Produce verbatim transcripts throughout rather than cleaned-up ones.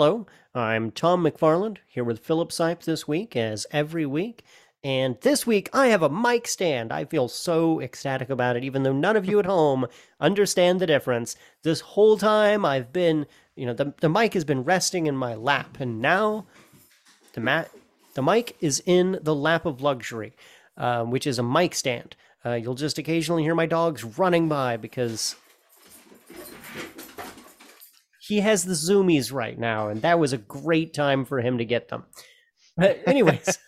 Hello, I'm Tom McFarland, here with Philip Sipes this week, as every week. And this week, I have a mic stand. I feel so ecstatic about it, even though none of you at home understand the difference. This whole time, I've been, you know, the, the mic has been resting in my lap. And now, the, ma the mic is in the lap of luxury, uh, which is a mic stand. Uh, you'll just occasionally hear my dogs running by because he has the zoomies right now, and that was a great time for him to get them. But anyways,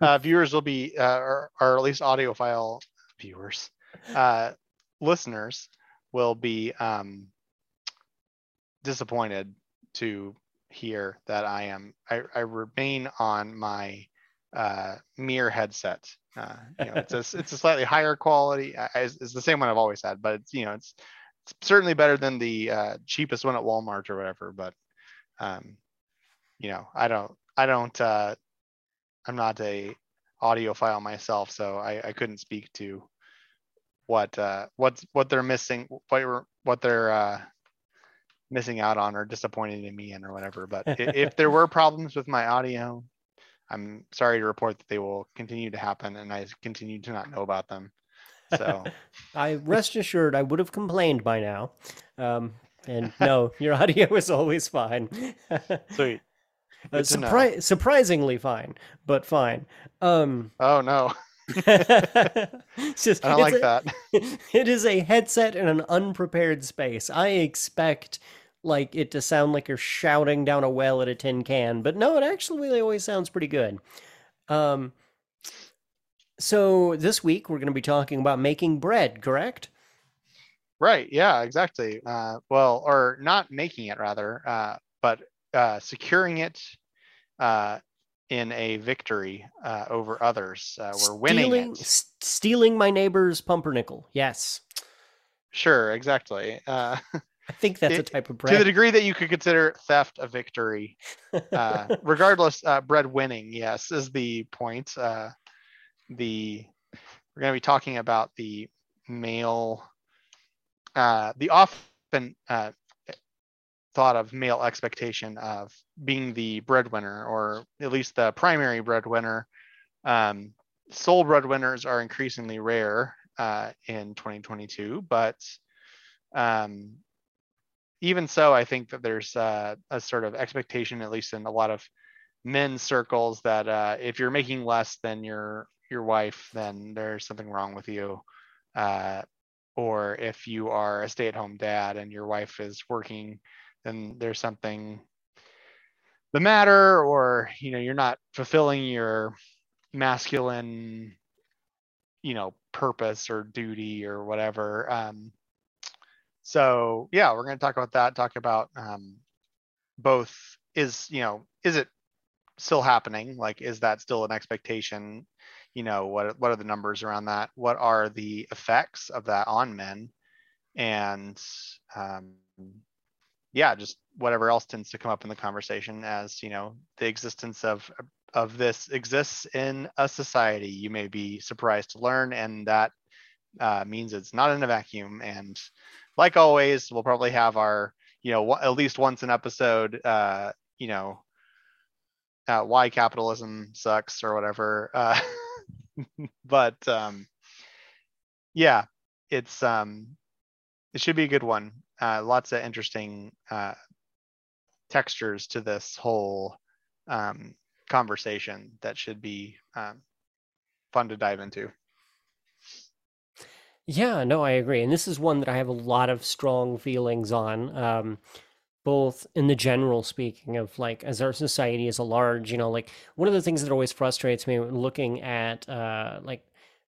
uh, viewers will be, uh, or, or at least audiophile viewers, uh, listeners will be um, disappointed to hear that I am, I, I remain on my uh, Mir headset. Uh, you know, it's a, it's a slightly higher quality. I, it's, it's the same one I've always had, but it's, you know, it's, It's certainly better than the uh, cheapest one at Walmart or whatever, but um, you know, I don't, I don't, uh, I'm not a audiophile myself, so I, I couldn't speak to what uh, what's what they're missing, what what they're uh, missing out on or disappointed in me in or whatever. But if there were problems with my audio, I'm sorry to report that they will continue to happen, and I continue to not know about them. So I rest assured I would have complained by now. Um, and no, your audio is always fine. Sweet. Uh, surpri surprisingly fine, but fine. Um, oh, no. It's just, I don't it's like a, that. It is a headset in an unprepared space. I expect like it to sound like you're shouting down a well at a tin can. But no, it actually really always sounds pretty good. Um So this week, we're going to be talking about making bread, correct? Right. Yeah, exactly. Uh, well, or not making it, rather, uh, but uh, securing it uh, in a victory uh, over others. Uh, we're winning it. St stealing my neighbor's pumpernickel. Yes. Sure, exactly. Uh, I think that's it, a type of bread. To the degree that you could consider theft a victory. Uh, regardless, uh, bread winning, yes, is the point. Uh The we're going to be talking about the male, uh, the often uh, thought of male expectation of being the breadwinner, or at least the primary breadwinner. Um, sole breadwinners are increasingly rare uh, in twenty twenty-two, but um, even so, I think that there's uh, a sort of expectation, at least in a lot of men's circles, that uh, if you're making less than you're your wife, then there's something wrong with you. Uh, or if you are a stay-at-home dad and your wife is working, then there's something the matter, or, you know, you're not fulfilling your masculine, you know, purpose or duty or whatever. Um, so yeah, we're going to talk about that, talk about um, both is, you know, is it still happening? Like, is that still an expectation? You know, what what are the numbers around that? What are the effects of that on men? And um, yeah, just whatever else tends to come up in the conversation as, you know, the existence of of this exists in a society. You may be surprised to learn, and that uh, means it's not in a vacuum. And like always, we'll probably have our, you know, at least once an episode, uh, you know, uh, why capitalism sucks or whatever. Uh, but um yeah, it's um it should be a good one. Uh lots of interesting uh textures to this whole um conversation that should be um fun to dive into. Yeah, no, I agree, and this is one that I have a lot of strong feelings on, um both in the general speaking of, like, as our society is a large, you know, like one of the things that always frustrates me when looking at uh, like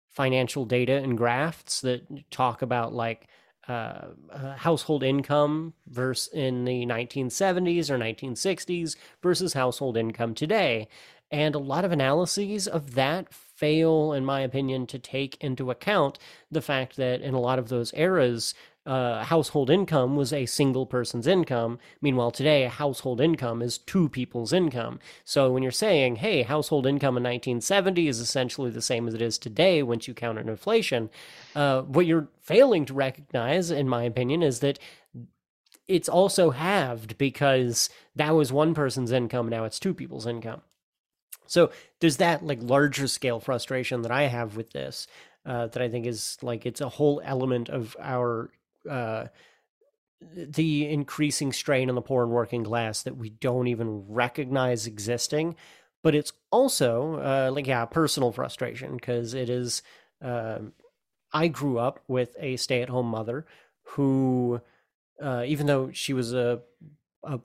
financial data and graphs that talk about like uh, uh, household income versus in the nineteen seventies or nineteen sixties versus household income today. And a lot of analyses of that fail, in my opinion, to take into account the fact that in a lot of those eras, Uh, household income was a single person's income. Meanwhile, today, a household income is two people's income. So when you're saying, hey, household income in nineteen seventy is essentially the same as it is today once you count in inflation, uh, what you're failing to recognize, in my opinion, is that it's also halved because that was one person's income. Now it's two people's income. So there's that like larger scale frustration that I have with this, uh, that I think is like, it's a whole element of our, uh, the increasing strain on the poor and working class that we don't even recognize existing. But it's also uh, like, yeah, personal frustration, because it is, uh, I grew up with a stay-at-home mother who, uh, even though she was a, a,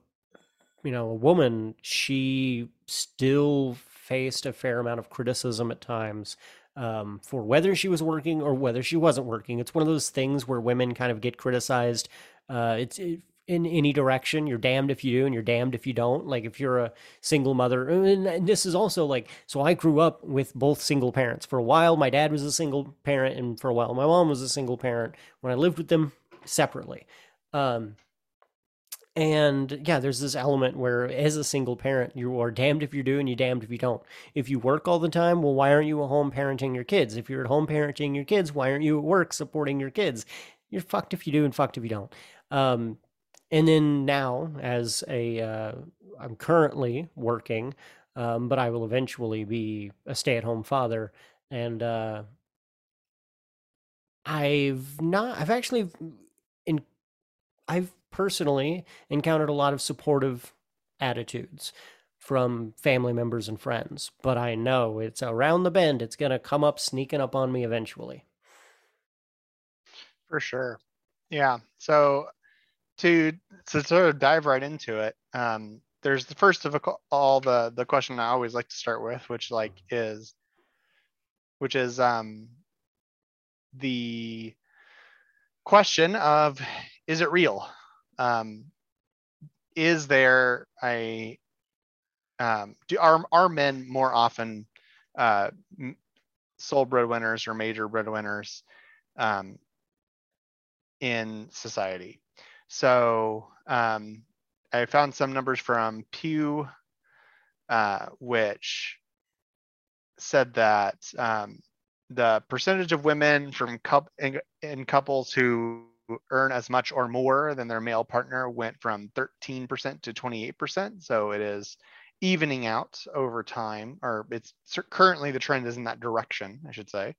you know, a woman, she still faced a fair amount of criticism at times um, for whether she was working or whether she wasn't working. It's one of those things where women kind of get criticized. Uh, it's it, in any direction. You're damned if you do and you're damned if you don't. Like if you're a single mother, and this is also like, so I grew up with both single parents. For a while, my dad was a single parent, and for a while, my mom was a single parent when I lived with them separately. Um, and yeah, there's this element where as a single parent, you are damned if you do and you're damned if you don't. If you work all the time, well, why aren't you at home parenting your kids? If you're at home parenting your kids, why aren't you at work supporting your kids? You're fucked if you do and fucked if you don't. Um, And then now, as a, uh, I'm currently working, um, but I will eventually be a stay-at-home father. And uh, I've not, I've actually, in, I've personally encountered a lot of supportive attitudes from family members and friends. But I know it's around the bend. It's going to come up sneaking up on me eventually. For sure. Yeah. So... To, to sort of dive right into it, um, there's the first of all the the question I always like to start with, which like is, which is um, the question of, is it real? Um, is there a um, do are are men more often uh, sole breadwinners or major breadwinners um, in society? So um, I found some numbers from Pew, uh, which said that um, the percentage of women from coup- in, in couples who earn as much or more than their male partner went from thirteen percent to twenty-eight percent. So it is evening out over time, or it's currently the trend is in that direction, I should say,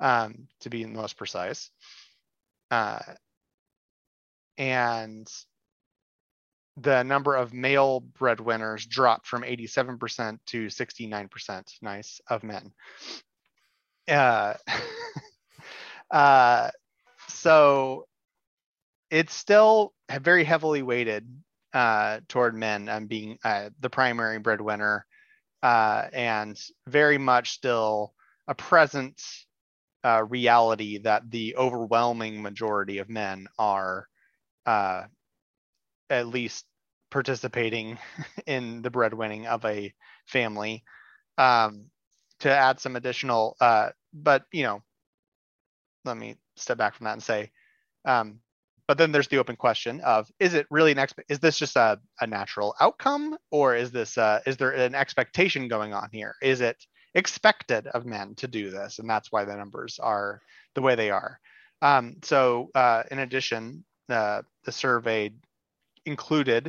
um, to be most precise. Uh, And the number of male breadwinners dropped from eighty-seven percent to sixty-nine percent, nice, of men. Uh, uh, so it's still very heavily weighted uh, toward men and being uh, the primary breadwinner, uh, and very much still a present uh, reality that the overwhelming majority of men are uh at least participating in the breadwinning of a family. Um to add some additional uh but you know let me step back from that and say um but then there's the open question of, is it really an expe- is this just a, a natural outcome, or is this uh is there an expectation going on here? Is it expected of men to do this, and that's why the numbers are the way they are? Um so uh in addition, Uh, the survey included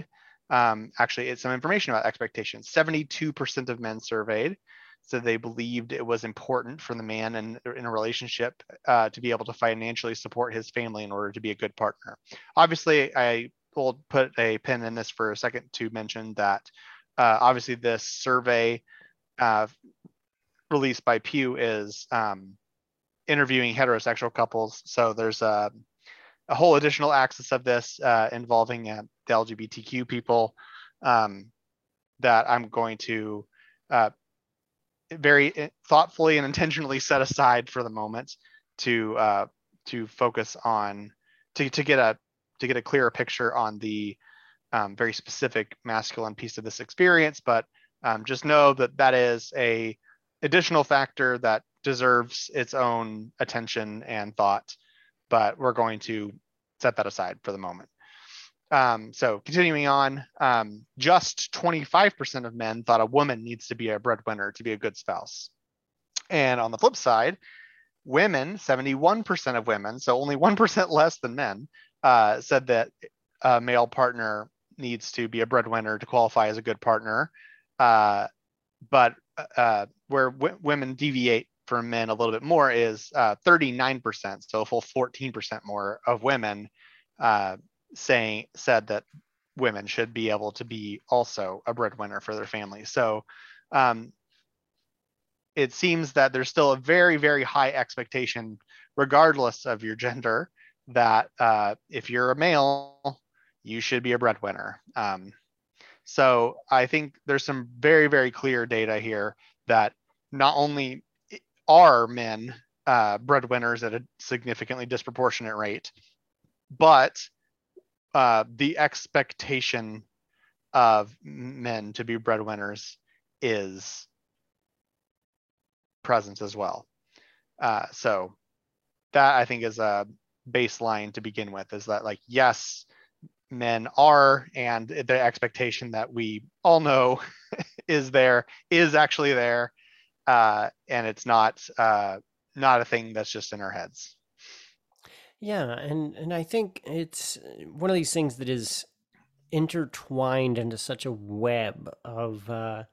um, actually it's some information about expectations. seventy-two percent of men surveyed said so they believed it was important for the man in, in a relationship uh, to be able to financially support his family in order to be a good partner. Obviously, I will put a pin in this for a second to mention that uh, obviously this survey uh, released by Pew is um, interviewing heterosexual couples. So there's a a whole additional axis of this uh, involving uh, the L G B T Q people um, that I'm going to uh, very thoughtfully and intentionally set aside for the moment to uh, to focus on to to get a to get a clearer picture on the um, very specific masculine piece of this experience. But um, just know that that is a additional factor that deserves its own attention and thought. But we're going to set that aside for the moment. Um, so continuing on, um, just twenty-five percent of men thought a woman needs to be a breadwinner to be a good spouse. And on the flip side, women, seventy-one percent of women, so only one percent less than men, uh, said that a male partner needs to be a breadwinner to qualify as a good partner. Uh, but uh, where w- women deviate from men a little bit more is uh, thirty-nine percent, so a full fourteen percent more of women uh, saying said that women should be able to be also a breadwinner for their family. So um, it seems that there's still a very, very high expectation, regardless of your gender, that uh, if you're a male, you should be a breadwinner. Um, so I think there's some very, very clear data here that not only are men uh, breadwinners at a significantly disproportionate rate, but uh, the expectation of men to be breadwinners is present as well. Uh, so that I think is a baseline to begin with, is that, like, yes, men are, and the expectation that we all know is there is actually there. Uh, and it's not uh, not a thing that's just in our heads. Yeah, and, and I think it's one of these things that is intertwined into such a web of uh,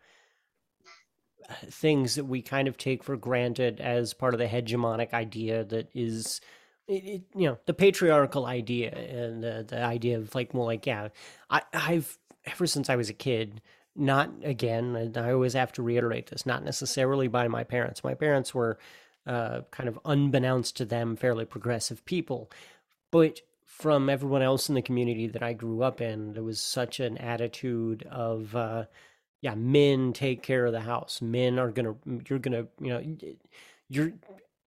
things that we kind of take for granted as part of the hegemonic idea that is, it, it, you know, the patriarchal idea, and the, the idea of, like, more like, yeah, I, I've, ever since I was a kid, not, again, and I always have to reiterate this, not necessarily by my parents. My parents were uh, kind of, unbeknownst to them, fairly progressive people. But from everyone else in the community that I grew up in, there was such an attitude of, uh, yeah, men take care of the house. Men are going to, you're going to, you know, you're,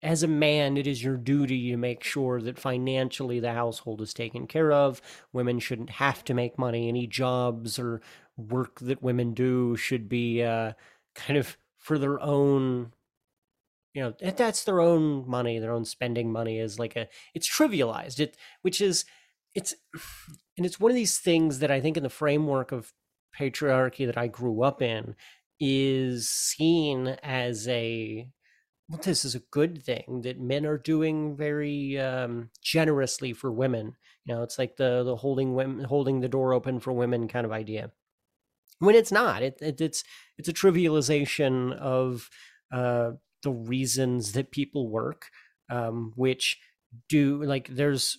as a man, it is your duty to make sure that financially the household is taken care of. Women shouldn't have to make money. Any jobs or work that women do should be uh, kind of for their own, you know, that's their own money, their own spending money is like a, it's trivialized, it, which is, it's, and it's one of these things that I think in the framework of patriarchy that I grew up in is seen as a, well, this is a good thing that men are doing very um, generously for women. You know, it's like the the holding women, holding the door open for women kind of idea. When it's not, it, it, it's it's a trivialization of uh, the reasons that people work, um, which do, like, there's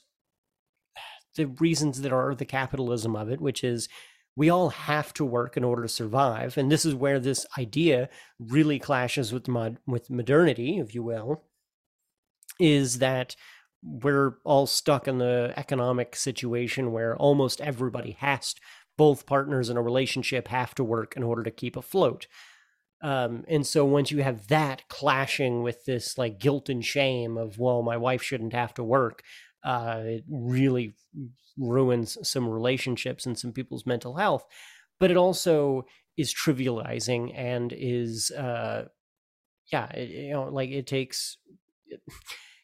the reasons that are the capitalism of it, which is we all have to work in order to survive. And this is where this idea really clashes with mod, with modernity, if you will, is that we're all stuck in the economic situation where almost everybody has to, both partners in a relationship have to work in order to keep afloat. Um, and so once you have that clashing with this, like, guilt and shame of, well, my wife shouldn't have to work, uh, it really ruins some relationships and some people's mental health. But it also is trivializing and is, uh, yeah, it, you know, like it takes... It,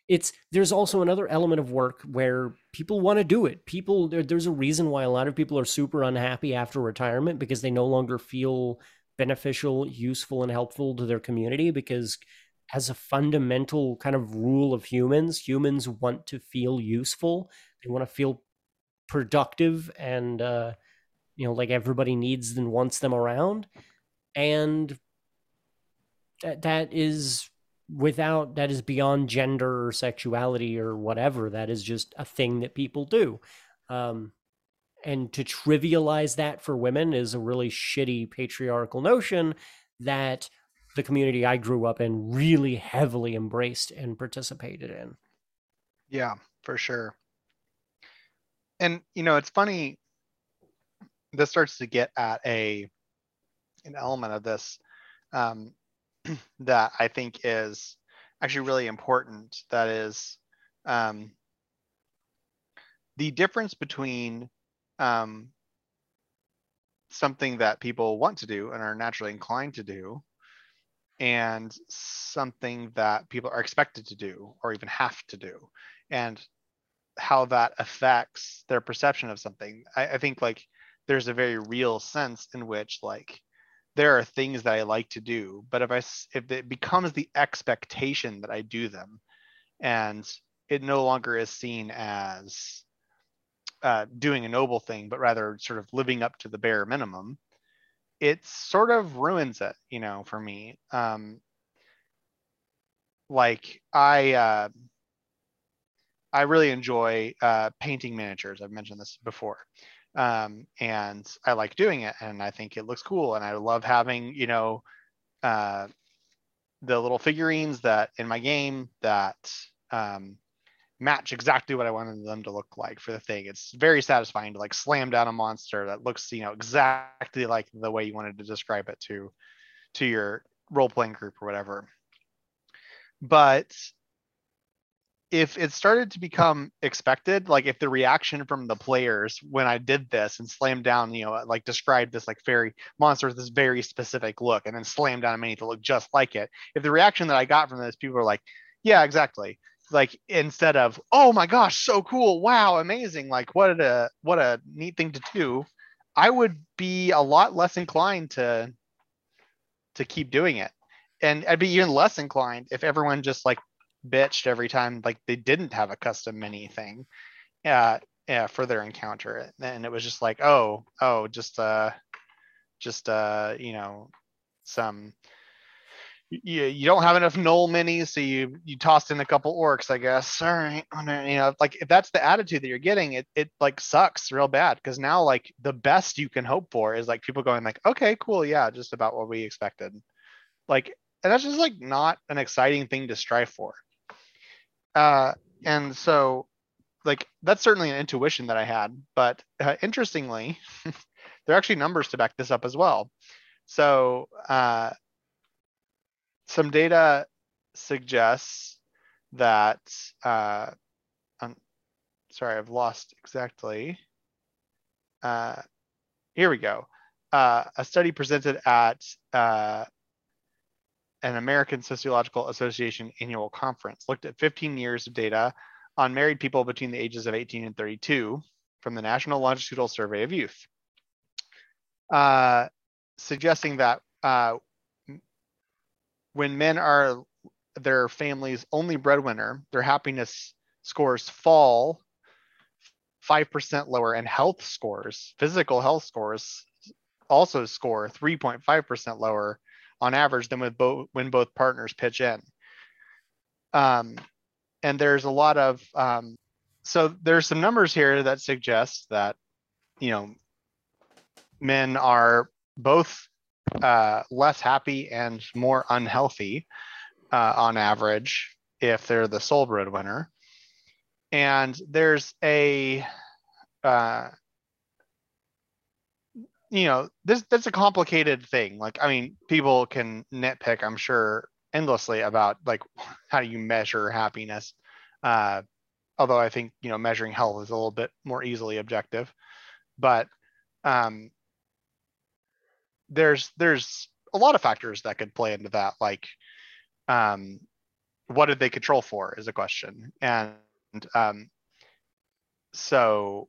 It's there's also another element of work where people want to do it. People there, there's a reason why a lot of people are super unhappy after retirement, because they no longer feel beneficial, useful, and helpful to their community. Because as a fundamental kind of rule of humans, humans want to feel useful. They want to feel productive, and uh, you know, like everybody needs and wants them around, and that that is. Without that is beyond gender or sexuality or whatever. That is just a thing that people do. Um, and to trivialize that for women is a really shitty patriarchal notion that the community I grew up in really heavily embraced and participated in. Yeah, for sure. And, you know, it's funny. This starts to get at a, an element of this, um, that I think is actually really important. That is um, the difference between um, something that people want to do and are naturally inclined to do, and something that people are expected to do or even have to do, and how that affects their perception of something. I, I think, like, there's a very real sense in which, like, there are things that I like to do, but if I, if it becomes the expectation that I do them, and it no longer is seen as uh, doing a noble thing, but rather sort of living up to the bare minimum, it sort of ruins it, you know, for me. Um, like I, uh, I really enjoy uh, painting miniatures. I've mentioned this before. Um, and I like doing it, and I think it looks cool. And I love having, you know, uh, the little figurines that in my game that um, match exactly what I wanted them to look like for the thing. It's very satisfying to like slam down a monster that looks, you know, exactly like the way you wanted to describe it to, to your role-playing group or whatever. But if it started to become expected, like if the reaction from the players when I did this and slammed down, you know, like described this like fairy monster with this very specific look and then slammed down a mini to look just like it, if the reaction that I got from those people were like, yeah, exactly, like instead of, oh my gosh, so cool, wow, amazing, like what a what a neat thing to do, I would be a lot less inclined to to keep doing it. And I'd be even less inclined if everyone just like bitched every time like they didn't have a custom mini thing uh yeah for their encounter, and it was just like oh oh just uh just uh you know, some you, you don't have enough gnoll minis, so you you tossed in a couple orcs, I guess, all right, you know, like if that's the attitude that you're getting, it it like sucks real bad, because now like the best you can hope for is like people going like, okay, cool, yeah, just about what we expected, like, and that's just like not an exciting thing to strive for. Uh, and so like, that's certainly an intuition that I had, but uh, interestingly, there are actually numbers to back this up as well. So uh, some data suggests that, uh, I'm sorry, I've lost exactly. Uh, here we go. Uh, a study presented at uh, an American Sociological Association annual conference looked at fifteen years of data on married people between the ages of eighteen and thirty-two from the National Longitudinal Survey of Youth, uh, suggesting that uh, when men are their family's only breadwinner, their happiness scores fall five percent lower, and health scores, physical health scores, also score three point five percent lower on average than with both when both partners pitch in. Um, and there's a lot of, um, so there's some numbers here that suggest that, you know, men are both uh, less happy and more unhealthy uh, on average if they're the sole breadwinner. And there's a, uh, you know, this that's a complicated thing. Like, I mean, people can nitpick, I'm sure, endlessly about like how do you measure happiness. Uh, although I think, you know, measuring health is a little bit more easily objective. But um, there's there's a lot of factors that could play into that. Like, um, what did they control for is a question, and um, so.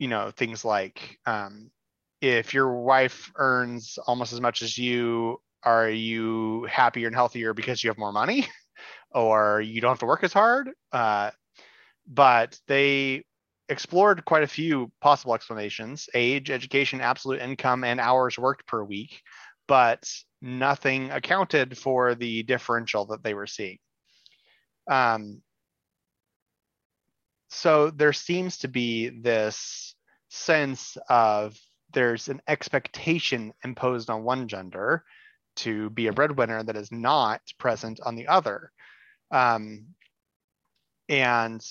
You know, things like um, if your wife earns almost as much as you, are you happier and healthier because you have more money or you don't have to work as hard? Uh, but they explored quite a few possible explanations: age, education, absolute income, and hours worked per week, but nothing accounted for the differential that they were seeing. Um, So there seems to be this sense of there's an expectation imposed on one gender to be a breadwinner that is not present on the other. Um, and,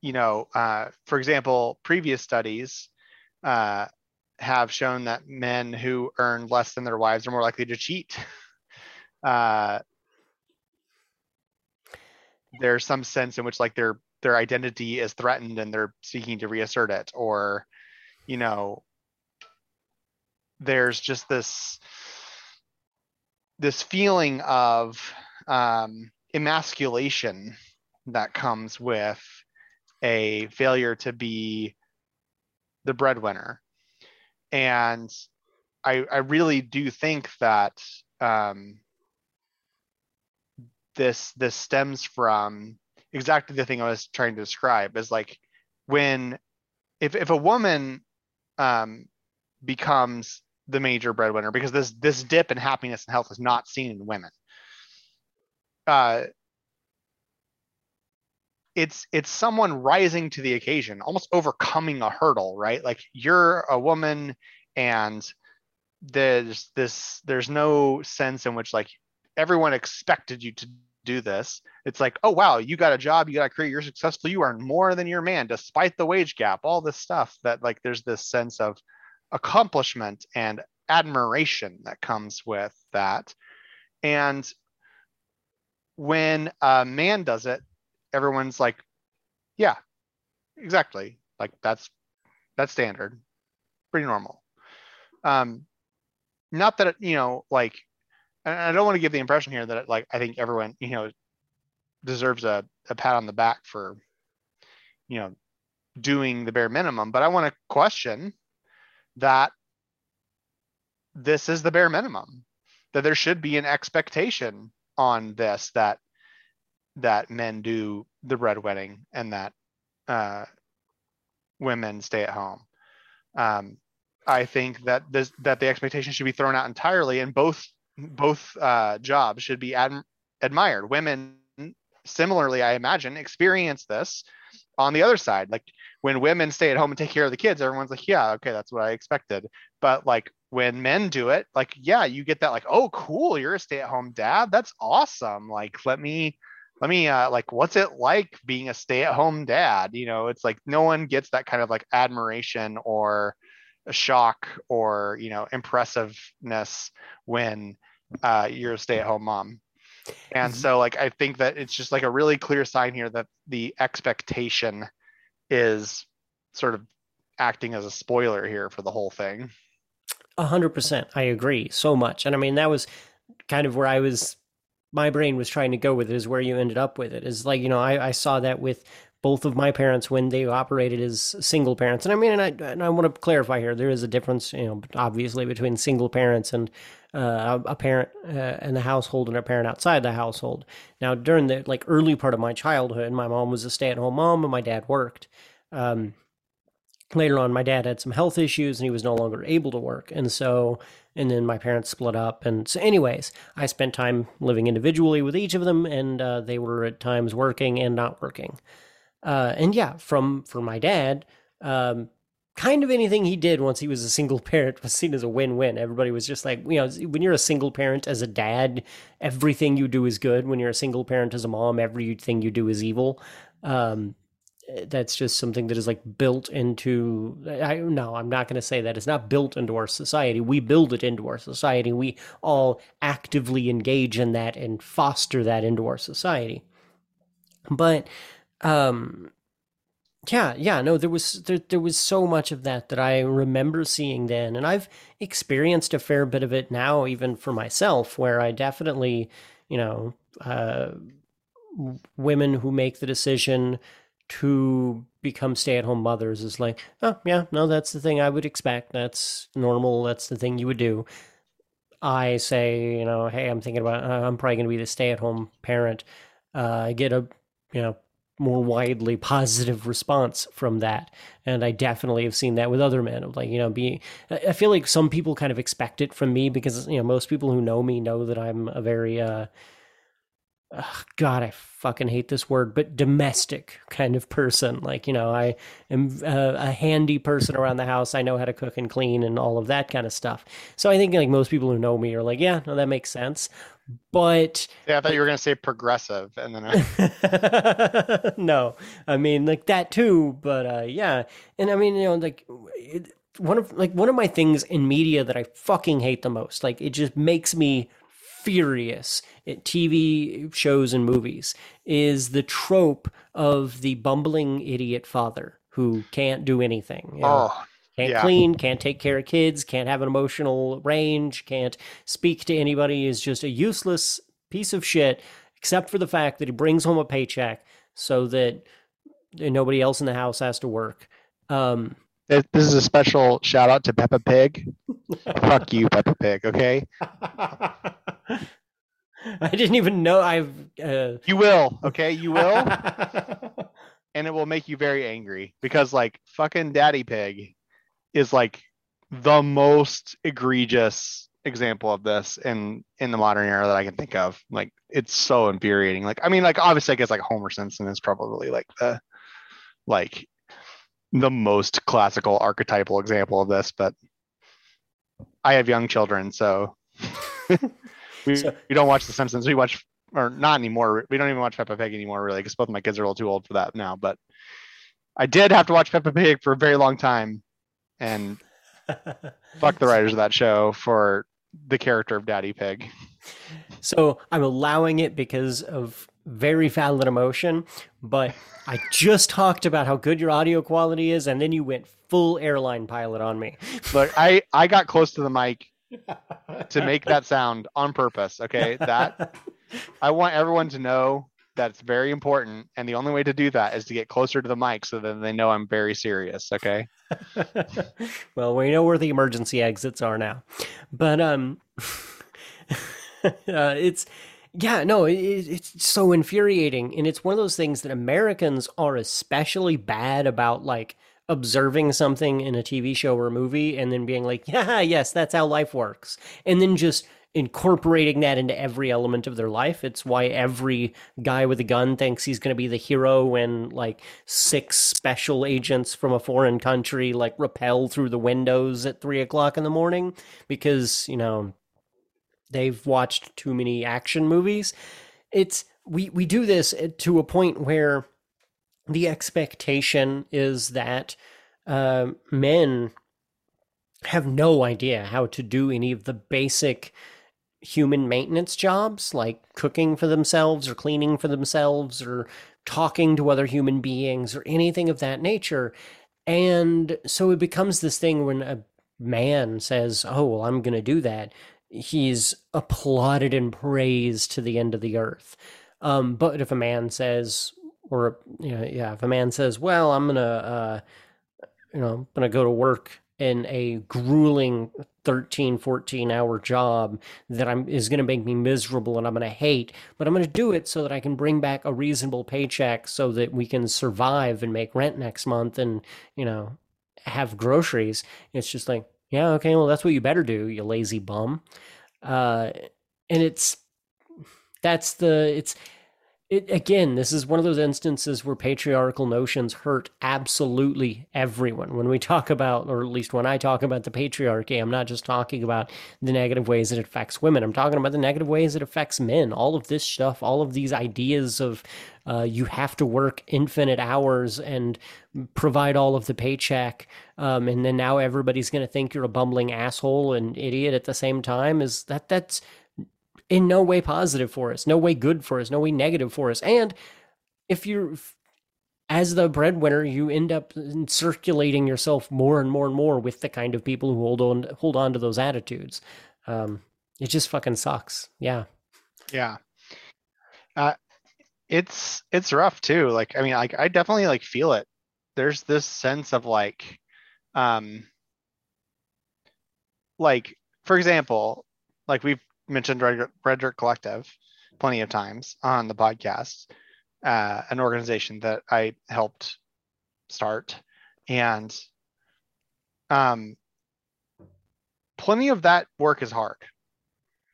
you know, uh, for example, previous studies uh, have shown that men who earn less than their wives are more likely to cheat. Uh, there's some sense in which like their their identity is threatened and they're seeking to reassert it, or you know, there's just this this feeling of um emasculation that comes with a failure to be the breadwinner. And I I really do think that um This this stems from exactly the thing I was trying to describe, is like when, if if a woman um, becomes the major breadwinner, because this this dip in happiness and health is not seen in women. Uh, it's it's someone rising to the occasion, almost overcoming a hurdle, right? Like you're a woman, and there's this there's no sense in which like everyone expected you to do this. It's like, oh wow, you got a job, you got a career, you're successful, you earn more than your man despite the wage gap, all this stuff that like there's this sense of accomplishment and admiration that comes with that. And when a man does it, everyone's like, yeah, exactly, like that's that's standard, pretty normal. Um not that it, you know, like, and I don't want to give the impression here that it, like I think everyone, you know, deserves a, a pat on the back for, you know, doing the bare minimum, but I want to question that this is the bare minimum, that there should be an expectation on this, that that men do the breadwinning and that uh, women stay at home. Um, I think that this, that the expectation should be thrown out entirely, and both both uh, jobs should be ad- admired. Women, similarly, I imagine, experience this on the other side. Like when women stay at home and take care of the kids, everyone's like, yeah, okay, that's what I expected. But like when men do it, like, yeah, you get that like, oh, cool, you're a stay-at-home dad. That's awesome. Like, let me, let me uh, like, what's it like being a stay-at-home dad? You know, it's like no one gets that kind of like admiration or a shock or, you know, impressiveness when uh, you're a stay-at-home mom. And mm-hmm. so like, I think that it's just like a really clear sign here that the expectation is sort of acting as a spoiler here for the whole thing. A hundred percent. I agree so much. And I mean, that was kind of where I was, my brain was trying to go with it, is where you ended up with it. Is like, you know, I, I saw that with both of my parents when they operated as single parents. And I mean, and I, and I want to clarify here, there is a difference, you know, obviously between single parents and uh, a parent uh, in the household and a parent outside the household. Now, during the like early part of my childhood, my mom was a stay-at-home mom and my dad worked. Um, later on, my dad had some health issues and he was no longer able to work. And so, and then my parents split up. And so anyways, I spent time living individually with each of them, and uh, they were at times working and not working. Uh, and yeah, from, for my dad, um, kind of anything he did once he was a single parent was seen as a win-win. Everybody was just like, you know, when you're a single parent as a dad, everything you do is good. When you're a single parent as a mom, everything you do is evil. Um, that's just something that is like built into, I no, I'm not going to say that it's not built into our society. We build it into our society. We all actively engage in that and foster that into our society. But, Um, yeah, yeah, no, there was, there, there was so much of that that I remember seeing then. And I've experienced a fair bit of it now, even for myself, where I definitely, you know, uh, women who make the decision to become stay-at-home mothers is like, oh yeah, no, that's the thing I would expect. That's normal. That's the thing you would do. I say, you know, hey, I'm thinking about, uh, I'm probably going to be the stay-at-home parent. Uh, I get a, you know, more widely positive response from that. And I definitely have seen that with other men. I'm like, you know, being, I feel like some people kind of expect it from me because, you know, most people who know me know that I'm a very, uh, oh God, I fucking hate this word, but domestic kind of person. Like, you know, I am a, a handy person around the house. I know how to cook and clean and all of that kind of stuff. So I think like most people who know me are like, yeah, no, that makes sense. But yeah, I thought you were going to say progressive, and then I... no, I mean like that too. But uh, yeah, and I mean, you know, like one of like one of my things in media that I fucking hate the most, like it just makes me furious at T V shows and movies, is the trope of the bumbling idiot father who can't do anything. You know? Oh. Can't yeah. clean, can't take care of kids, can't have an emotional range, can't speak to anybody, is just a useless piece of shit, except for the fact that he brings home a paycheck so that nobody else in the house has to work. Um, this is a special shout out to Peppa Pig. Fuck you, Peppa Pig, okay? I didn't even know I've... Uh... You will, okay? You will. And it will make you very angry because, like, fucking Daddy Pig is, like, the most egregious example of this in, in the modern era that I can think of. Like, it's so infuriating. Like, I mean, like, obviously, I guess, like, Homer Simpson is probably, like, the, like, the most classical archetypal example of this, but I have young children, so... We, so, we don't watch The Simpsons. We watch, or not anymore. We don't even watch Peppa Pig anymore, really, because both of my kids are a little too old for that now. But I did have to watch Peppa Pig for a very long time, and fuck the writers of that show for the character of Daddy Pig. So I'm allowing it because of very valid emotion, but I just talked about how good your audio quality is, and then you went full airline pilot on me. Look, I, I got close to the mic to make that sound on purpose, okay? That I want everyone to know that's very important, and the only way to do that is to get closer to the mic so that they know I'm very serious, okay? Well, we know where the emergency exits are now, but um uh, it's yeah no it, it's so infuriating, and it's one of those things that Americans are especially bad about, like observing something in a T V show or movie and then being like, yeah, yes, that's how life works. And then just incorporating that into every element of their life. It's why every guy with a gun thinks he's going to be the hero when like six special agents from a foreign country like rappel through the windows at three o'clock in the morning because, you know, they've watched too many action movies. It's we, we do this to a point where the expectation is that uh, men have no idea how to do any of the basic human maintenance jobs, like cooking for themselves or cleaning for themselves or talking to other human beings or anything of that nature. And so it becomes this thing when a man says, oh, well, I'm going to do that, he's applauded and praised to the end of the earth. Um, but if a man says... Or, you know, yeah, if a man says, well, I'm going to, uh, you know, I'm going to go to work in a grueling thirteen, fourteen hour job that I'm is going to make me miserable and I'm going to hate, but I'm going to do it so that I can bring back a reasonable paycheck so that we can survive and make rent next month and, you know, have groceries. It's just like, yeah, okay, well, that's what you better do, you lazy bum. Uh, and it's, that's the, it's, It, again, this is one of those instances where patriarchal notions hurt absolutely everyone. When we talk about, or at least when I talk about the patriarchy, I'm not just talking about the negative ways it affects women. I'm talking about the negative ways it affects men. All of this stuff, all of these ideas of uh, you have to work infinite hours and provide all of the paycheck. Um, and then now everybody's going to think you're a bumbling asshole and idiot at the same time. Is that that's... in no way positive for us, no way good for us, no way negative for us. And if you're, as the breadwinner, you end up circulating yourself more and more and more with the kind of people who hold on, hold on to those attitudes. Um, it just fucking sucks. Yeah. Yeah. Uh, it's, it's rough too. Like, I mean, like I definitely like feel it. There's this sense of like, um, like, for example, like we've, mentioned Red, Red Dirt Collective plenty of times on the podcast, uh, an organization that I helped start. And um, plenty of that work is hard.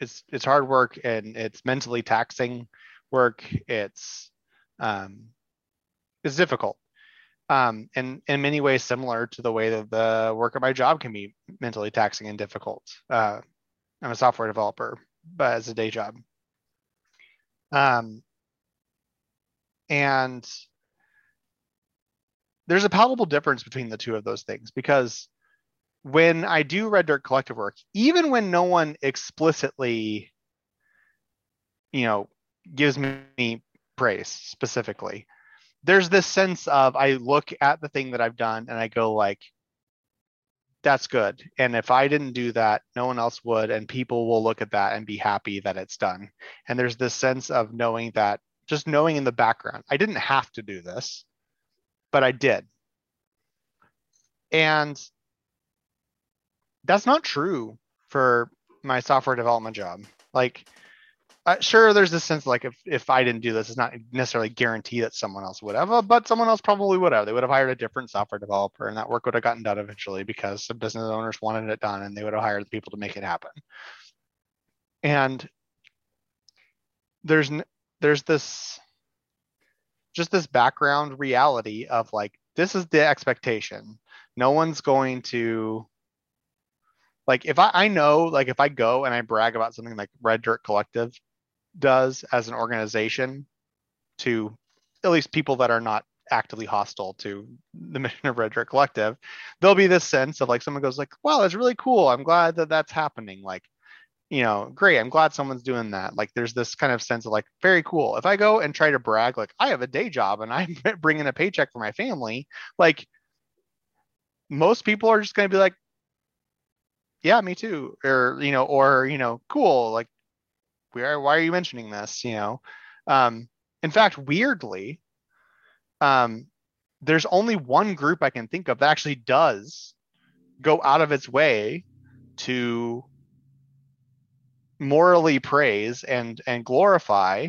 It's it's hard work, and it's mentally taxing work. It's um, it's difficult. Um, and in many ways similar to the way that the work at my job can be mentally taxing and difficult. Uh, I'm a software developer, but as a day job. Um, and there's a palpable difference between the two of those things, because when I do Red Dirt Collective work, even when no one explicitly, you know, gives me praise specifically, there's this sense of, I look at the thing that I've done and I go like, that's good. And if I didn't do that, no one else would. And people will look at that and be happy that it's done. And there's this sense of knowing that, just knowing in the background, I didn't have to do this, but I did. And that's not true for my software development job. Like Uh, sure, there's this sense like if, if I didn't do this, it's not necessarily guaranteed that someone else would have, but someone else probably would have. They would have hired a different software developer, and that work would have gotten done eventually because the business owners wanted it done, and they would have hired the people to make it happen. And there's there's this just this background reality of like, this is the expectation. No one's going to. Like if I, I know, like if I go and I brag about something like Red Dirt Collective does as an organization to at least people that are not actively hostile to the mission of Red Dirt Collective, there'll be this sense of like, someone goes like, wow, that's really cool. I'm glad that that's happening. Like, you know, great. I'm glad someone's doing that. Like there's this kind of sense of like, very cool. If I go and try to brag, like I have a day job and I'm bringing a paycheck for my family, like most people are just going to be like, yeah, me too. Or, you know, or, you know, cool. Like, where, why are you mentioning this? You know, um, in fact, weirdly, um, there's only one group I can think of that actually does go out of its way to morally praise and, and glorify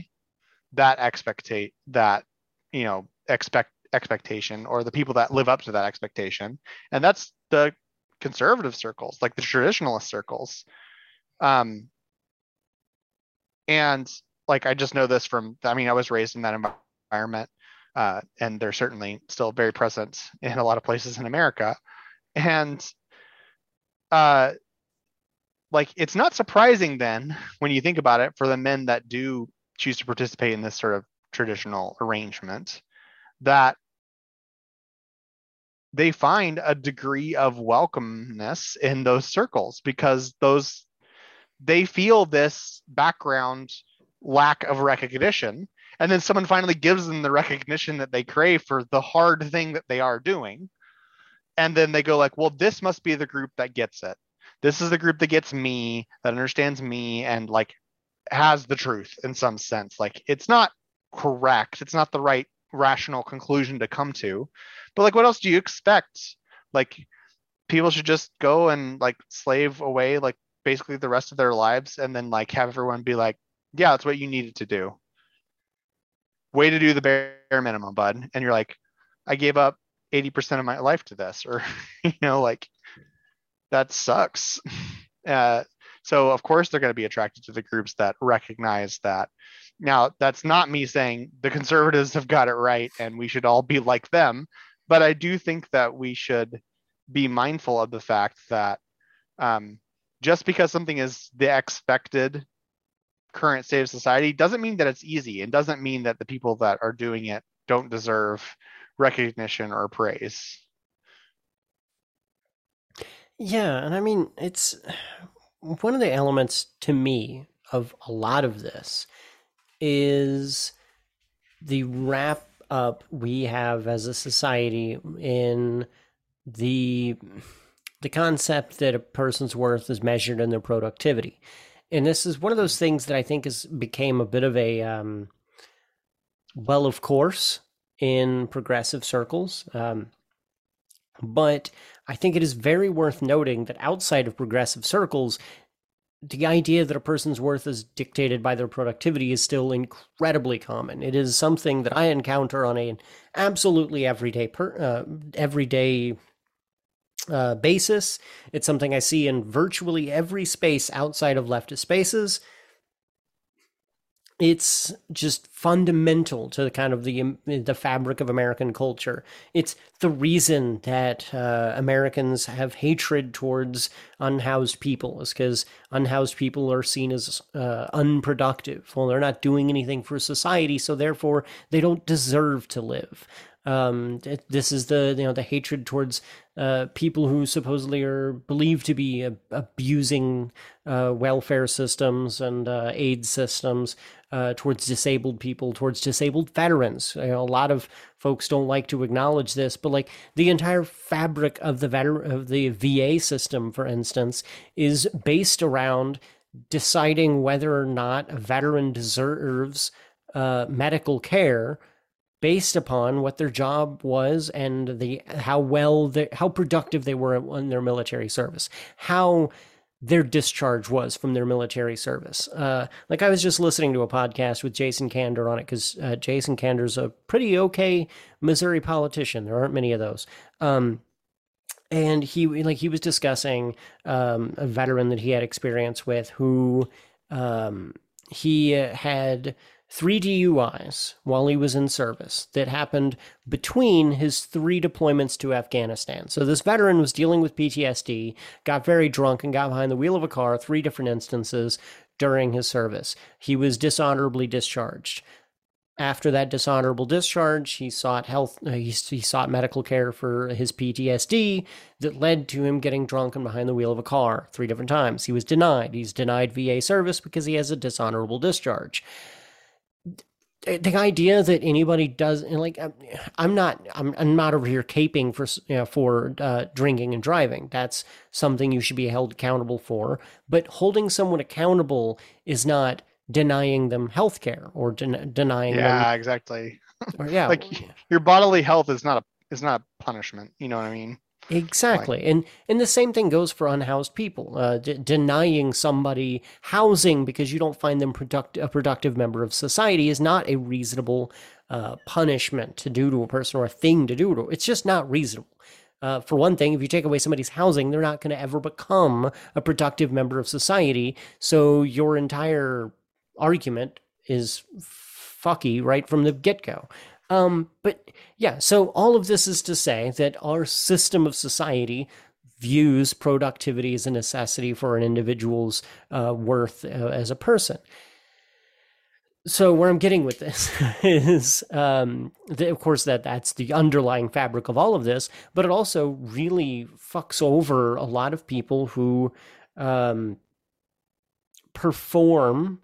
that expectate that, you know, expect expectation or the people that live up to that expectation. And that's the conservative circles, like the traditionalist circles. Um, and like, I just know this from, I mean, I was raised in that environment, uh, and they're certainly still very present in a lot of places in America. And uh, like, it's not surprising then, when you think about it, for the men that do choose to participate in this sort of traditional arrangement, that they find a degree of welcomeness in those circles because those they feel this background lack of recognition. And then someone finally gives them the recognition that they crave for the hard thing that they are doing. And then they go like, well, this must be the group that gets it. This is the group that gets me, that understands me, and like has the truth in some sense. Like it's not correct. It's not the right rational conclusion to come to, but like what else do you expect? Like people should just go and like slave away like basically the rest of their lives and then like have everyone be like, yeah, that's what you needed to do, way to do the bare minimum, bud. And you're like, I gave up eighty percent of my life to this, or you know, like that sucks. Uh so of course they're going to be attracted to the groups that recognize that. Now, that's not me saying the conservatives have got it right and we should all be like them, but I do think that we should be mindful of the fact that um, just because something is the expected current state of society doesn't mean that it's easy, and doesn't mean that the people that are doing it don't deserve recognition or praise. Yeah, and I mean, it's one of the elements to me of a lot of this is the wrap up we have as a society in the the concept that a person's worth is measured in their productivity. And this is one of those things that I think is became a bit of a um well of course in progressive circles, um but I think it is very worth noting that outside of progressive circles, the idea that a person's worth is dictated by their productivity is still incredibly common. It is something that I encounter on an absolutely everyday per, uh, everyday uh, basis. It's something I see in virtually every space outside of leftist spaces. It's just fundamental to the kind of the the fabric of American culture. It's the reason that uh, Americans have hatred towards unhoused people, is because unhoused people are seen as uh, unproductive. Well, they're not doing anything for society, so therefore they don't deserve to live. Um, this is the, you know, the hatred towards uh, people who supposedly are believed to be ab- abusing uh, welfare systems and uh, aid systems, uh, towards disabled people, towards disabled veterans. You know, a lot of folks don't like to acknowledge this, but like the entire fabric of the veter- of the V A system, for instance, is based around deciding whether or not a veteran deserves uh, medical care, based upon what their job was and the how well they, how productive they were in their military service, how their discharge was from their military service. Uh, like I was just listening to a podcast with Jason Kander on it, because uh, Jason Kander's a pretty okay Missouri politician. There aren't many of those. Um, and he like he was discussing um, a veteran that he had experience with who um, he had three D U Is while he was in service that happened between his three deployments to Afghanistan. So this veteran was dealing with P T S D, got very drunk, and got behind the wheel of a car three different instances during his service. He was dishonorably discharged. After that dishonorable discharge, he sought health. Uh, he, he sought medical care for his P T S D that led to him getting drunk and behind the wheel of a car three different times. He was denied. He's denied V A service because he has a dishonorable discharge. The idea that anybody does, and like, I'm not, I'm, I'm not over here caping for, you know, for uh, drinking and driving. That's something you should be held accountable for. But holding someone accountable is not denying them healthcare or den- denying. Yeah, them, exactly. Or, yeah, like your bodily health is not a, is not a punishment. You know what I mean? Exactly. And and the same thing goes for unhoused people, uh, d- denying somebody housing because you don't find them product- a productive member of society is not a reasonable uh, punishment to do to a person or a thing to do to. It's just not reasonable. Uh, for one thing, if you take away somebody's housing, they're not going to ever become a productive member of society. So your entire argument is fucky right from the get-go. Um, but yeah, so all of this is to say that our system of society views productivity as a necessity for an individual's uh, worth uh, as a person. So where I'm getting with this is, um, the, of course, that that's the underlying fabric of all of this, but it also really fucks over a lot of people who um, perform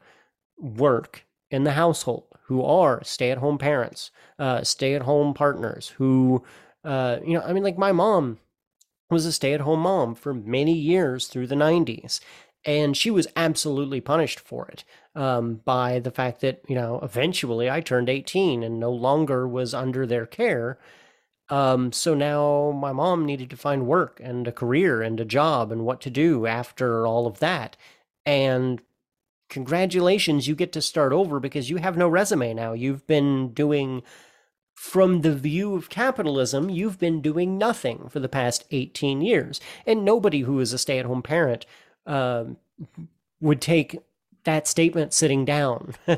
work in the household, who are stay-at-home parents, uh, stay-at-home partners, who, uh, you know, I mean, like my mom was a stay-at-home mom for many years through the nineties, and she was absolutely punished for it um, by the fact that, you know, eventually I turned eighteen and no longer was under their care. Um, so now my mom needed to find work and a career and a job and what to do after all of that. And congratulations, you get to start over because you have no resume now. You've been doing, from the view of capitalism, you've been doing nothing for the past eighteen years. And nobody who is a stay-at-home parent uh, would take that statement sitting down. uh,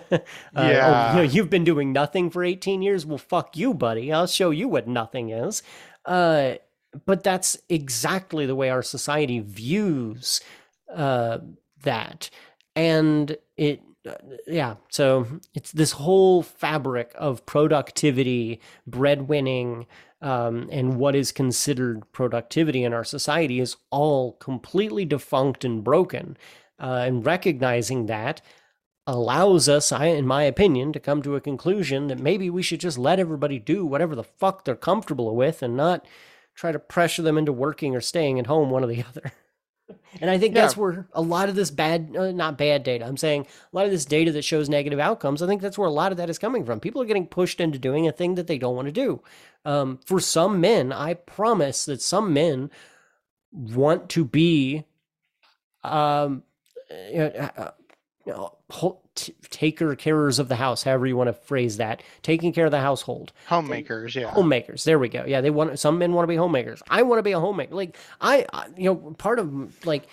yeah. Oh, you know, you've been doing nothing for eighteen years. Well, fuck you, buddy. I'll show you what nothing is. Uh, but that's exactly the way our society views uh, that. And it, yeah, so it's this whole fabric of productivity, breadwinning, um, and what is considered productivity in our society is all completely defunct and broken. Uh, and recognizing that allows us, I, in my opinion, to come to a conclusion that maybe we should just let everybody do whatever the fuck they're comfortable with and not try to pressure them into working or staying at home, one or the other. And I think yeah. that's where a lot of this bad, uh, not bad data, I'm saying a lot of this data that shows negative outcomes, I think that's where a lot of that is coming from. People are getting pushed into doing a thing that they don't want to do. Um, for some men, I promise that some men want to be, um, you know, you know, t- taker, carers of the house, however you want to phrase that, taking care of the household. Homemakers, yeah. Homemakers, there we go. Yeah, they want. Some men want to be homemakers. I want to be a homemaker. Like, I, I you know, part of, like,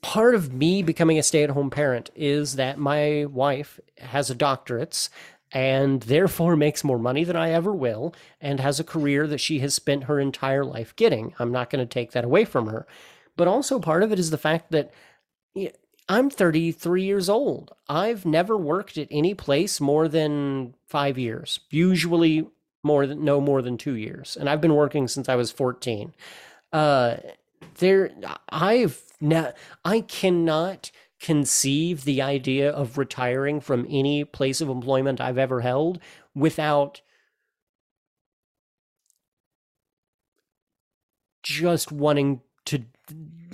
part of me becoming a stay-at-home parent is that my wife has a doctorate and therefore makes more money than I ever will and has a career that she has spent her entire life getting. I'm not going to take that away from her. But also part of it is the fact that, you know, I'm thirty-three years old. I've never worked at any place more than five years, usually more than no more than two years. And I've been working since I was fourteen. Uh, there, I've now, I cannot conceive the idea of retiring from any place of employment I've ever held without just wanting to.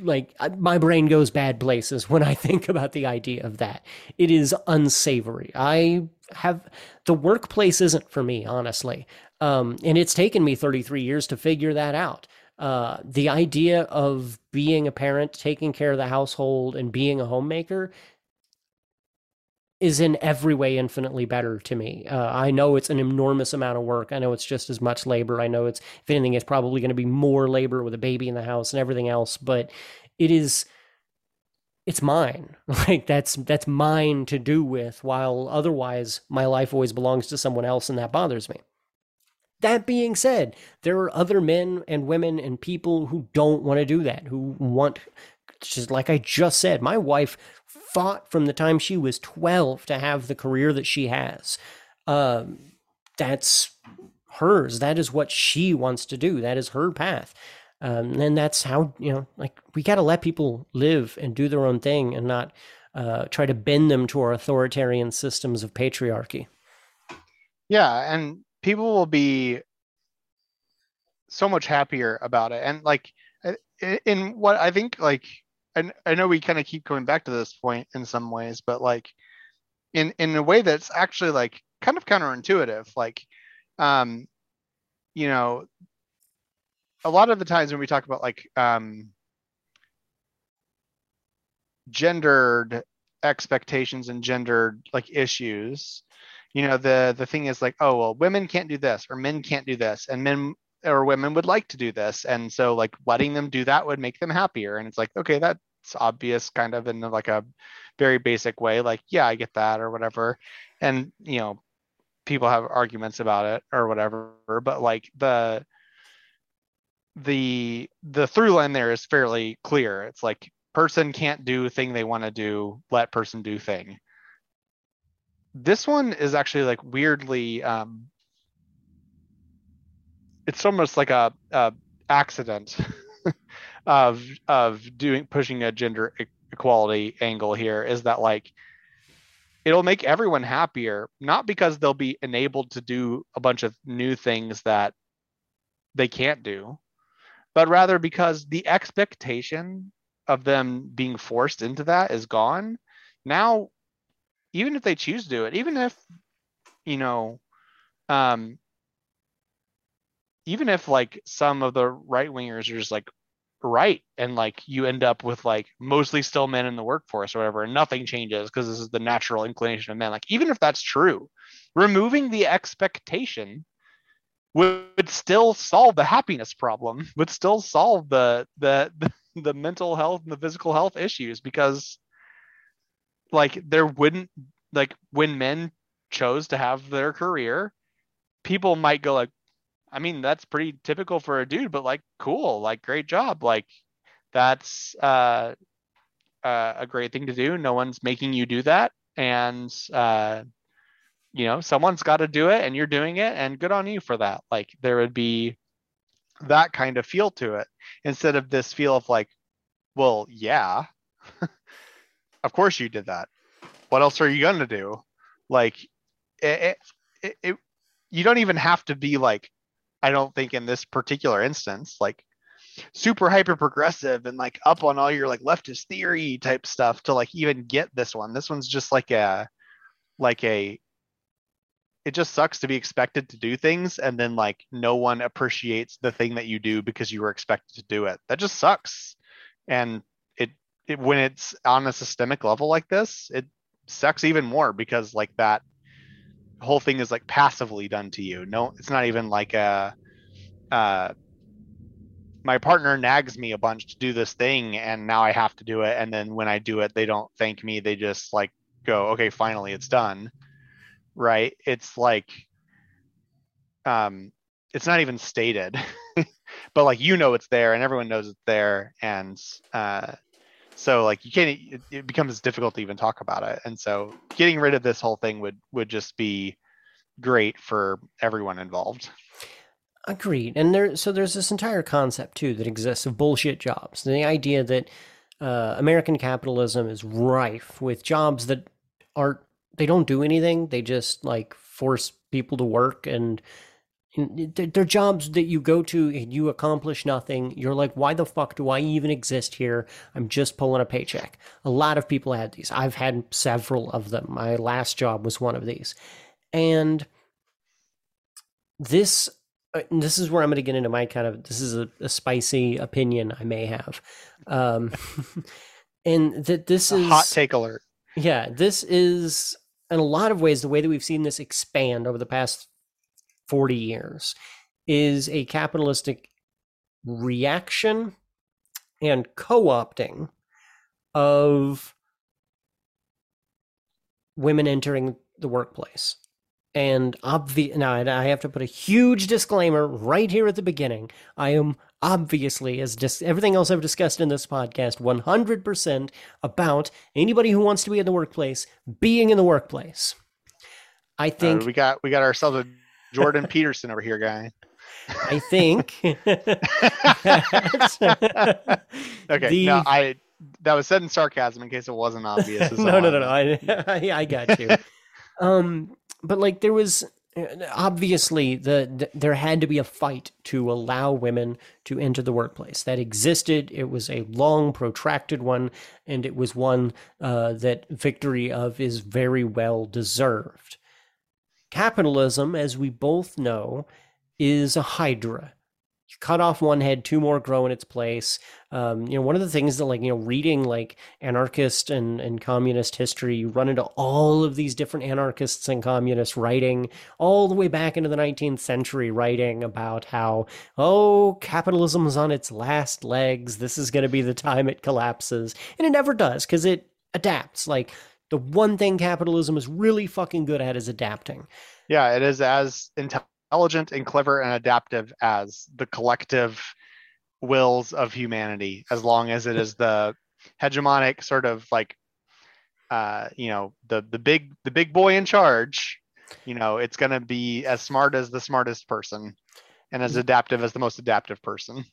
Like, my brain goes bad places when I think about the idea of that. It is unsavory. I have, the workplace isn't for me, honestly. Um, and it's taken me thirty-three years to figure that out. Uh, the idea of being a parent, taking care of the household, and being a homemaker is in every way infinitely better to me. Uh, I know it's an enormous amount of work. I know it's just as much labor. I know it's, if anything, it's probably going to be more labor with a baby in the house and everything else, but it is, it's mine. Like that's, that's mine to do with, while otherwise my life always belongs to someone else, and that bothers me. That being said, there are other men and women and people who don't want to do that, who want, just like I just said, my wife fought from the time she was twelve to have the career that she has. Um, that's hers. That is what she wants to do. That is her path. Um, and that's how, you know, like, we got to let people live and do their own thing and not uh, try to bend them to our authoritarian systems of patriarchy. Yeah. And people will be so much happier about it. And like, in what I think, like, and I know we kind of keep going back to this point in some ways, but like in, in a way that's actually like kind of counterintuitive, like, um, you know, a lot of the times when we talk about like, um, gendered expectations and gendered like issues, you know, the, the thing is like, oh, well, women can't do this, or men can't do this, and men or women would like to do this, and so like letting them do that would make them happier. And it's like, okay, that's obvious, kind of in like a very basic way, like, yeah, I get that or whatever. And, you know, people have arguments about it or whatever, but like the the the through line there is fairly clear. It's like, person can't do thing they want to do, let person do thing. This one is actually like weirdly um it's almost like a, a accident of of doing pushing a gender e- equality angle here, is that like it'll make everyone happier, not because they'll be enabled to do a bunch of new things that they can't do, but rather because the expectation of them being forced into that is gone. Now, even if they choose to do it, even if, you know, um, even if like some of the right wingers are just like right, and like you end up with like mostly still men in the workforce or whatever, and nothing changes because this is the natural inclination of men, like even if that's true, removing the expectation would, would still solve the happiness problem, would still solve the the the, the mental health and the physical health issues, because like there wouldn't, like when men chose to have their career, people might go like, I mean, that's pretty typical for a dude, but like, cool, like, great job. Like, that's uh, uh, a great thing to do. No one's making you do that. And, uh, you know, someone's got to do it, and you're doing it, and good on you for that. Like, there would be that kind of feel to it, instead of this feel of like, well, yeah, of course you did that. What else are you going to do? Like, it, it, it, you don't even have to be like, I don't think in this particular instance, like super hyper progressive and like up on all your like leftist theory type stuff to like even get this one. This one's just like a, like a, it just sucks to be expected to do things, and then like no one appreciates the thing that you do because you were expected to do it. That just sucks. And it, it when it's on a systemic level like this, it sucks even more, because like that whole thing is like passively done to you. No, it's not even like a uh my partner nags me a bunch to do this thing, and now I have to do it, and then when I do it, they don't thank me, they just like go, okay, finally it's done, right? It's like um it's not even stated but like, you know, it's there, and everyone knows it's there, and uh so like you can't, it, it becomes difficult to even talk about it. And so getting rid of this whole thing would, would just be great for everyone involved. Agreed. And there, so there's this entire concept too that exists of bullshit jobs. The idea that uh, American capitalism is rife with jobs that aren't, they don't do anything. They just like force people to work, and they're jobs that you go to and you accomplish nothing. You're like, why the fuck do I even exist here? I'm just pulling a paycheck. A lot of people had these. I've had several of them. My last job was one of these. And this and this is where I'm going to get into my kind of, this is a, a spicy opinion I may have. Um, and that this a is hot take alert. Yeah, this is in a lot of ways, the way that we've seen this expand over the past forty years is a capitalistic reaction and co-opting of women entering the workplace. And obvi- now I have to put a huge disclaimer right here at the beginning. I am obviously, as dis- everything else I've discussed in this podcast, one hundred percent about anybody who wants to be in the workplace being in the workplace. I think uh, we got we got ourselves a Jordan Peterson over here, guy. I think. Okay, the- no, I that was said in sarcasm in case it wasn't obvious. no, no, no, no, I, I, I got you. um. But like there was obviously the, the there had to be a fight to allow women to enter the workplace that existed. It was a long, protracted one, and it was one uh, that victory of is very well deserved. Capitalism, as we both know, is a hydra. You cut off one head, two more grow in its place. Um, you know, one of the things that, like, you know, reading like anarchist and, and communist history, you run into all of these different anarchists and communists writing all the way back into the nineteenth century, writing about how, oh, capitalism's on its last legs. This is going to be the time it collapses. And it never does because it adapts. Like, the one thing capitalism is really fucking good at is adapting. Yeah, it is as intelligent. Intelligent and clever and adaptive as the collective wills of humanity, as long as it is the hegemonic sort of like, uh, you know, the the big the big boy in charge. You know, it's going to be as smart as the smartest person, and as adaptive as the most adaptive person.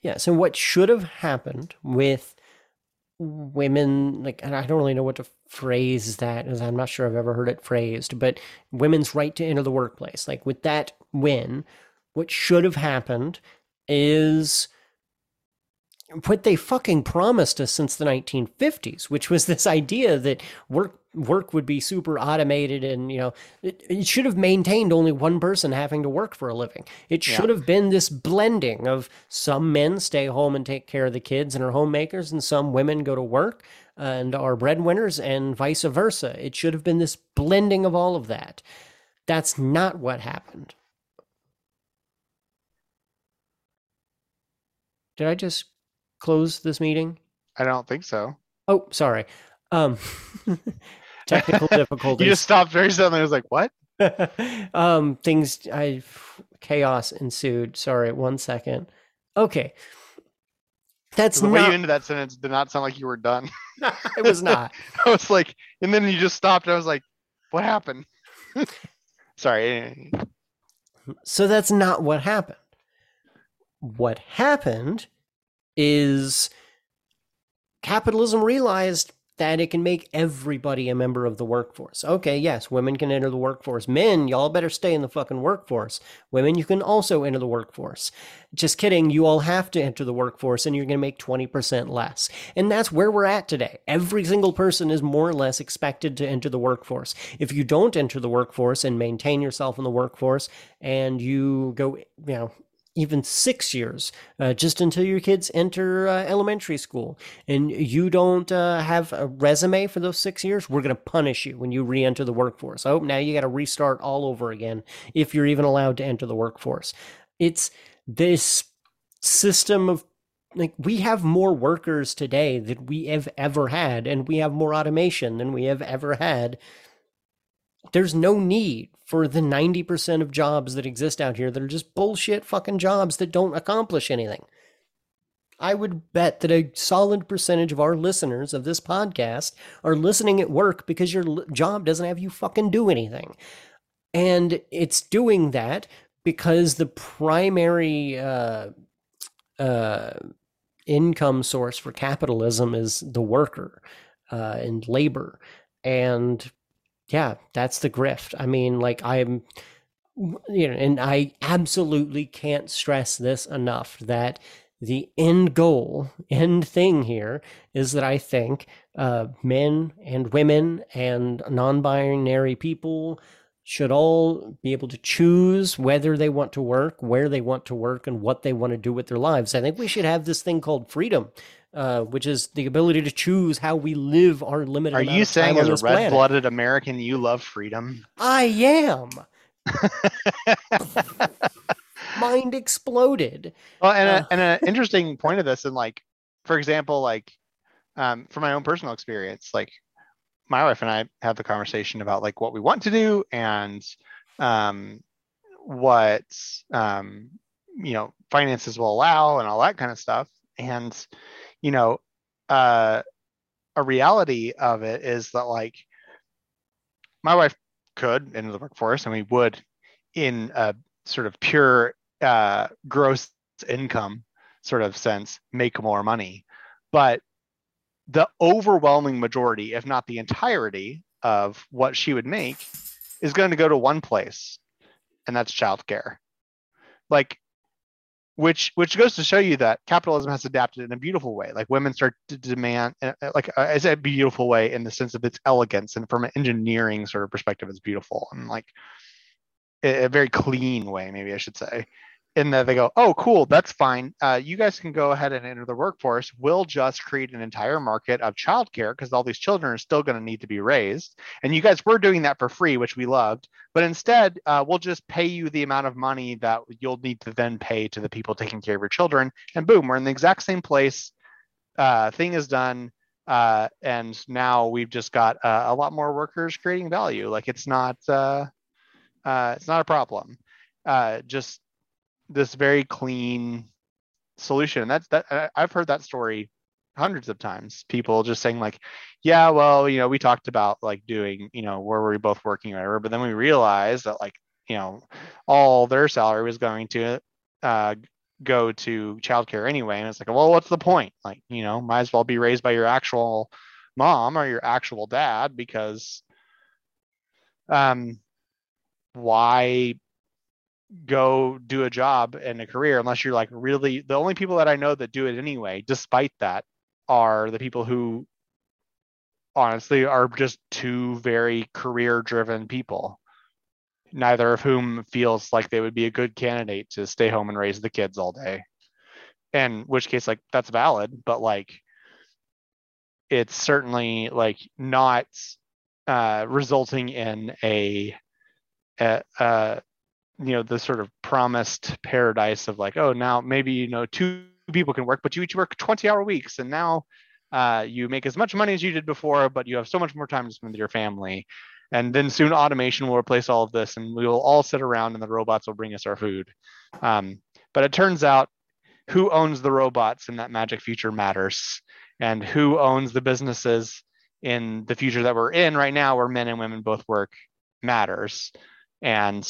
Yeah. So what should have happened with women, like, and I don't really know what to phrase that as, I'm not sure I've ever heard it phrased, but women's right to enter the workplace, like with that win, what should have happened is what they fucking promised us since the nineteen fifties, which was this idea that work work would be super automated, and you know it, it should have maintained only one person having to work for a living. It should yeah. have been this blending of some men stay home and take care of the kids and are homemakers, and some women go to work and are breadwinners, and vice versa. It should have been this blending of all of that. That's not what happened. Did I just close this meeting? I don't think so. Oh, sorry. Um, technical difficulties. You just stopped very suddenly. I was like, what? um, things, I, chaos ensued. Sorry, one second. Okay. That's the not... way you ended that sentence did not sound like you were done. It was not. I was like, and then you just stopped. I was like, what happened? Sorry. So that's not what happened. What happened is capitalism realized that it can make everybody a member of the workforce. Okay, yes, women can enter the workforce. Men, y'all better stay in the fucking workforce. Women, you can also enter the workforce. Just kidding, you all have to enter the workforce and you're going to make twenty percent less. And that's where we're at today. Every single person is more or less expected to enter the workforce. If you don't enter the workforce and maintain yourself in the workforce, and you go, you know, even six years, uh, just until your kids enter uh, elementary school, and you don't uh, have a resume for those six years, we're going to punish you when you re-enter the workforce. Oh, now you got to restart all over again if you're even allowed to enter the workforce. It's this system of, like, we have more workers today than we have ever had, and we have more automation than we have ever had. There's no need for the ninety percent of jobs that exist out here that are just bullshit fucking jobs that don't accomplish anything. I would bet that a solid percentage of our listeners of this podcast are listening at work because your job doesn't have you fucking do anything. And it's doing that because the primary uh, uh, income source for capitalism is the worker uh, and labor. And yeah, that's the grift. I mean, like, I'm, you know, and I absolutely can't stress this enough, that the end goal, end thing here is that I think uh, men and women and non-binary people should all be able to choose whether they want to work, where they want to work, and what they want to do with their lives. I think we should have this thing called freedom, uh, which is the ability to choose how we live our limited lives. Are you saying, as a red-blooded American, you love freedom? I am. Mind exploded. Well, and uh, a, and an interesting point of this, and like, for example, like, um, from my own personal experience, like, my wife and I have the conversation about like what we want to do and um, what, um, you know, finances will allow and all that kind of stuff. And, you know, uh, a reality of it is that like my wife could enter the workforce and we would in a sort of pure uh, gross income sort of sense, make more money. But the overwhelming majority, if not the entirety of what she would make, is going to go to one place, and that's childcare. Like, which which goes to show you that capitalism has adapted in a beautiful way. Like, women start to demand, like, I say a beautiful way in the sense of its elegance, and from an engineering sort of perspective, it's beautiful, and like a very clean way, maybe I should say. And then they go, oh, cool, that's fine. Uh, you guys can go ahead and enter the workforce. We'll just create an entire market of childcare because all these children are still going to need to be raised. And you guys were doing that for free, which we loved. But instead, uh, we'll just pay you the amount of money that you'll need to then pay to the people taking care of your children. And boom, we're in the exact same place. Uh, thing is done. Uh, and now we've just got uh, a lot more workers creating value. Like, it's not, uh, uh, it's not a problem. Uh, just this very clean solution. And that's that I've heard that story hundreds of times, people just saying like, yeah, well, you know, we talked about like doing, you know, where we're both working or whatever, but then we realized that like, you know, all their salary was going to uh, go to childcare anyway. And it's like, well, what's the point? Like, you know, might as well be raised by your actual mom or your actual dad, because um, why go do a job and a career unless you're like really the only people that I know that do it anyway, despite that, are the people who honestly are just two very career driven people, neither of whom feels like they would be a good candidate to stay home and raise the kids all day. And in which case, like, that's valid, but like, it's certainly like not uh, resulting in a, a, a you know, the sort of promised paradise of like, oh, now maybe, you know, two people can work, but you each work twenty hour weeks. And now uh, you make as much money as you did before, but you have so much more time to spend with your family. And then soon automation will replace all of this and we will all sit around and the robots will bring us our food. Um, but it turns out who owns the robots in that magic future matters, and who owns the businesses in the future that we're in right now, where men and women both work, matters. And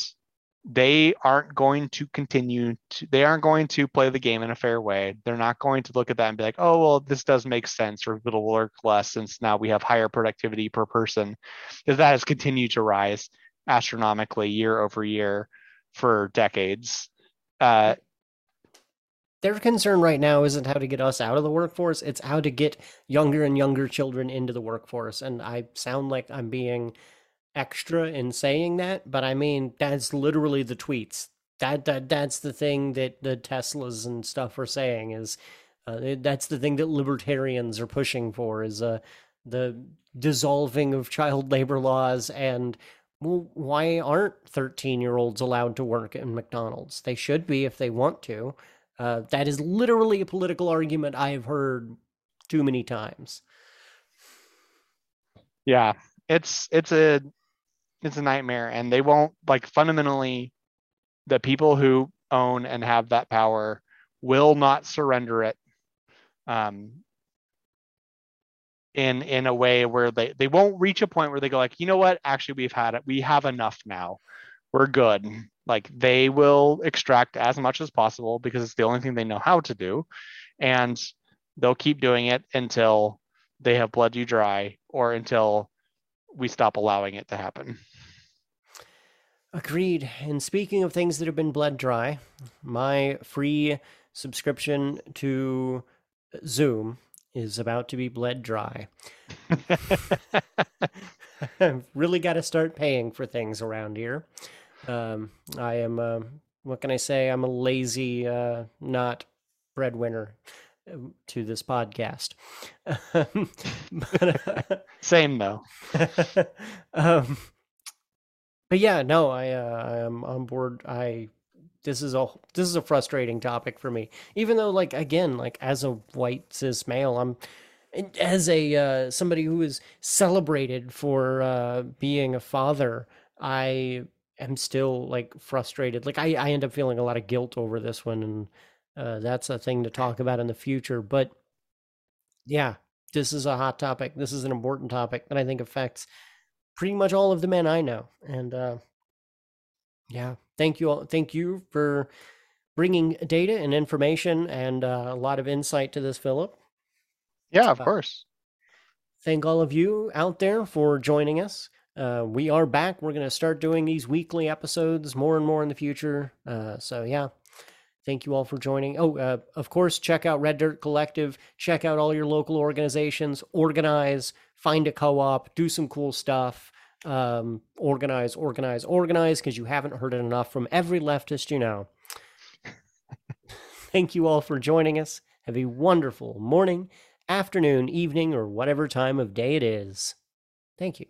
they aren't going to continue to, they aren't going to play the game in a fair way. They're not going to look at that and be like, oh, well, this does make sense, or it'll work less since now we have higher productivity per person. Because that has continued to rise astronomically year over year for decades. Uh, Their concern right now isn't how to get us out of the workforce. It's how to get younger and younger children into the workforce. And I sound like I'm being extra in saying that, but I mean, that's literally the tweets. That, that that's the thing that the Teslas and stuff are saying is, uh, that's the thing that libertarians are pushing for, is uh, the dissolving of child labor laws. And well, why aren't thirteen year olds allowed to work in McDonald's? They should be if they want to. Uh, that is literally a political argument I have heard too many times. Yeah, it's it's a It's a nightmare, and they won't, like, fundamentally, the people who own and have that power will not surrender it um, in in a way where they, they won't reach a point where they go like, you know what, actually, we've had it. We have enough now. We're good. Like, they will extract as much as possible because it's the only thing they know how to do. And they'll keep doing it until they have bled you dry, or until we stop allowing it to happen. Agreed. And speaking of things that have been bled dry, my free subscription to Zoom is about to be bled dry. I've really got to start paying for things around here. Um, I am, uh, what can I say? I'm a lazy, uh, not breadwinner to this podcast. but, uh, Same though. um, but yeah, no, I, uh, I am on board. I, This is a this is a frustrating topic for me, even though, like, again, like as a white cis male, I'm as a uh, somebody who is celebrated for uh, being a father. I am still like frustrated. Like I, I end up feeling a lot of guilt over this one. And uh, that's a thing to talk about in the future. But yeah, this is a hot topic. This is an important topic that I think affects pretty much all of the men I know. And uh, yeah. Thank you all. Thank you for bringing data and information and uh, a lot of insight to this, Philip. Yeah, of uh, course. Thank all of you out there for joining us. Uh, we are back. We're going to start doing these weekly episodes more and more in the future. Uh, so yeah, thank you all for joining. Oh, uh, of course, check out Red Dirt Collective. Check out all your local organizations. Organize, find a co-op, do some cool stuff. Um, organize, organize, organize, because you haven't heard it enough from every leftist you know. Thank you all for joining us. Have a wonderful morning, afternoon, evening, or whatever time of day it is. Thank you.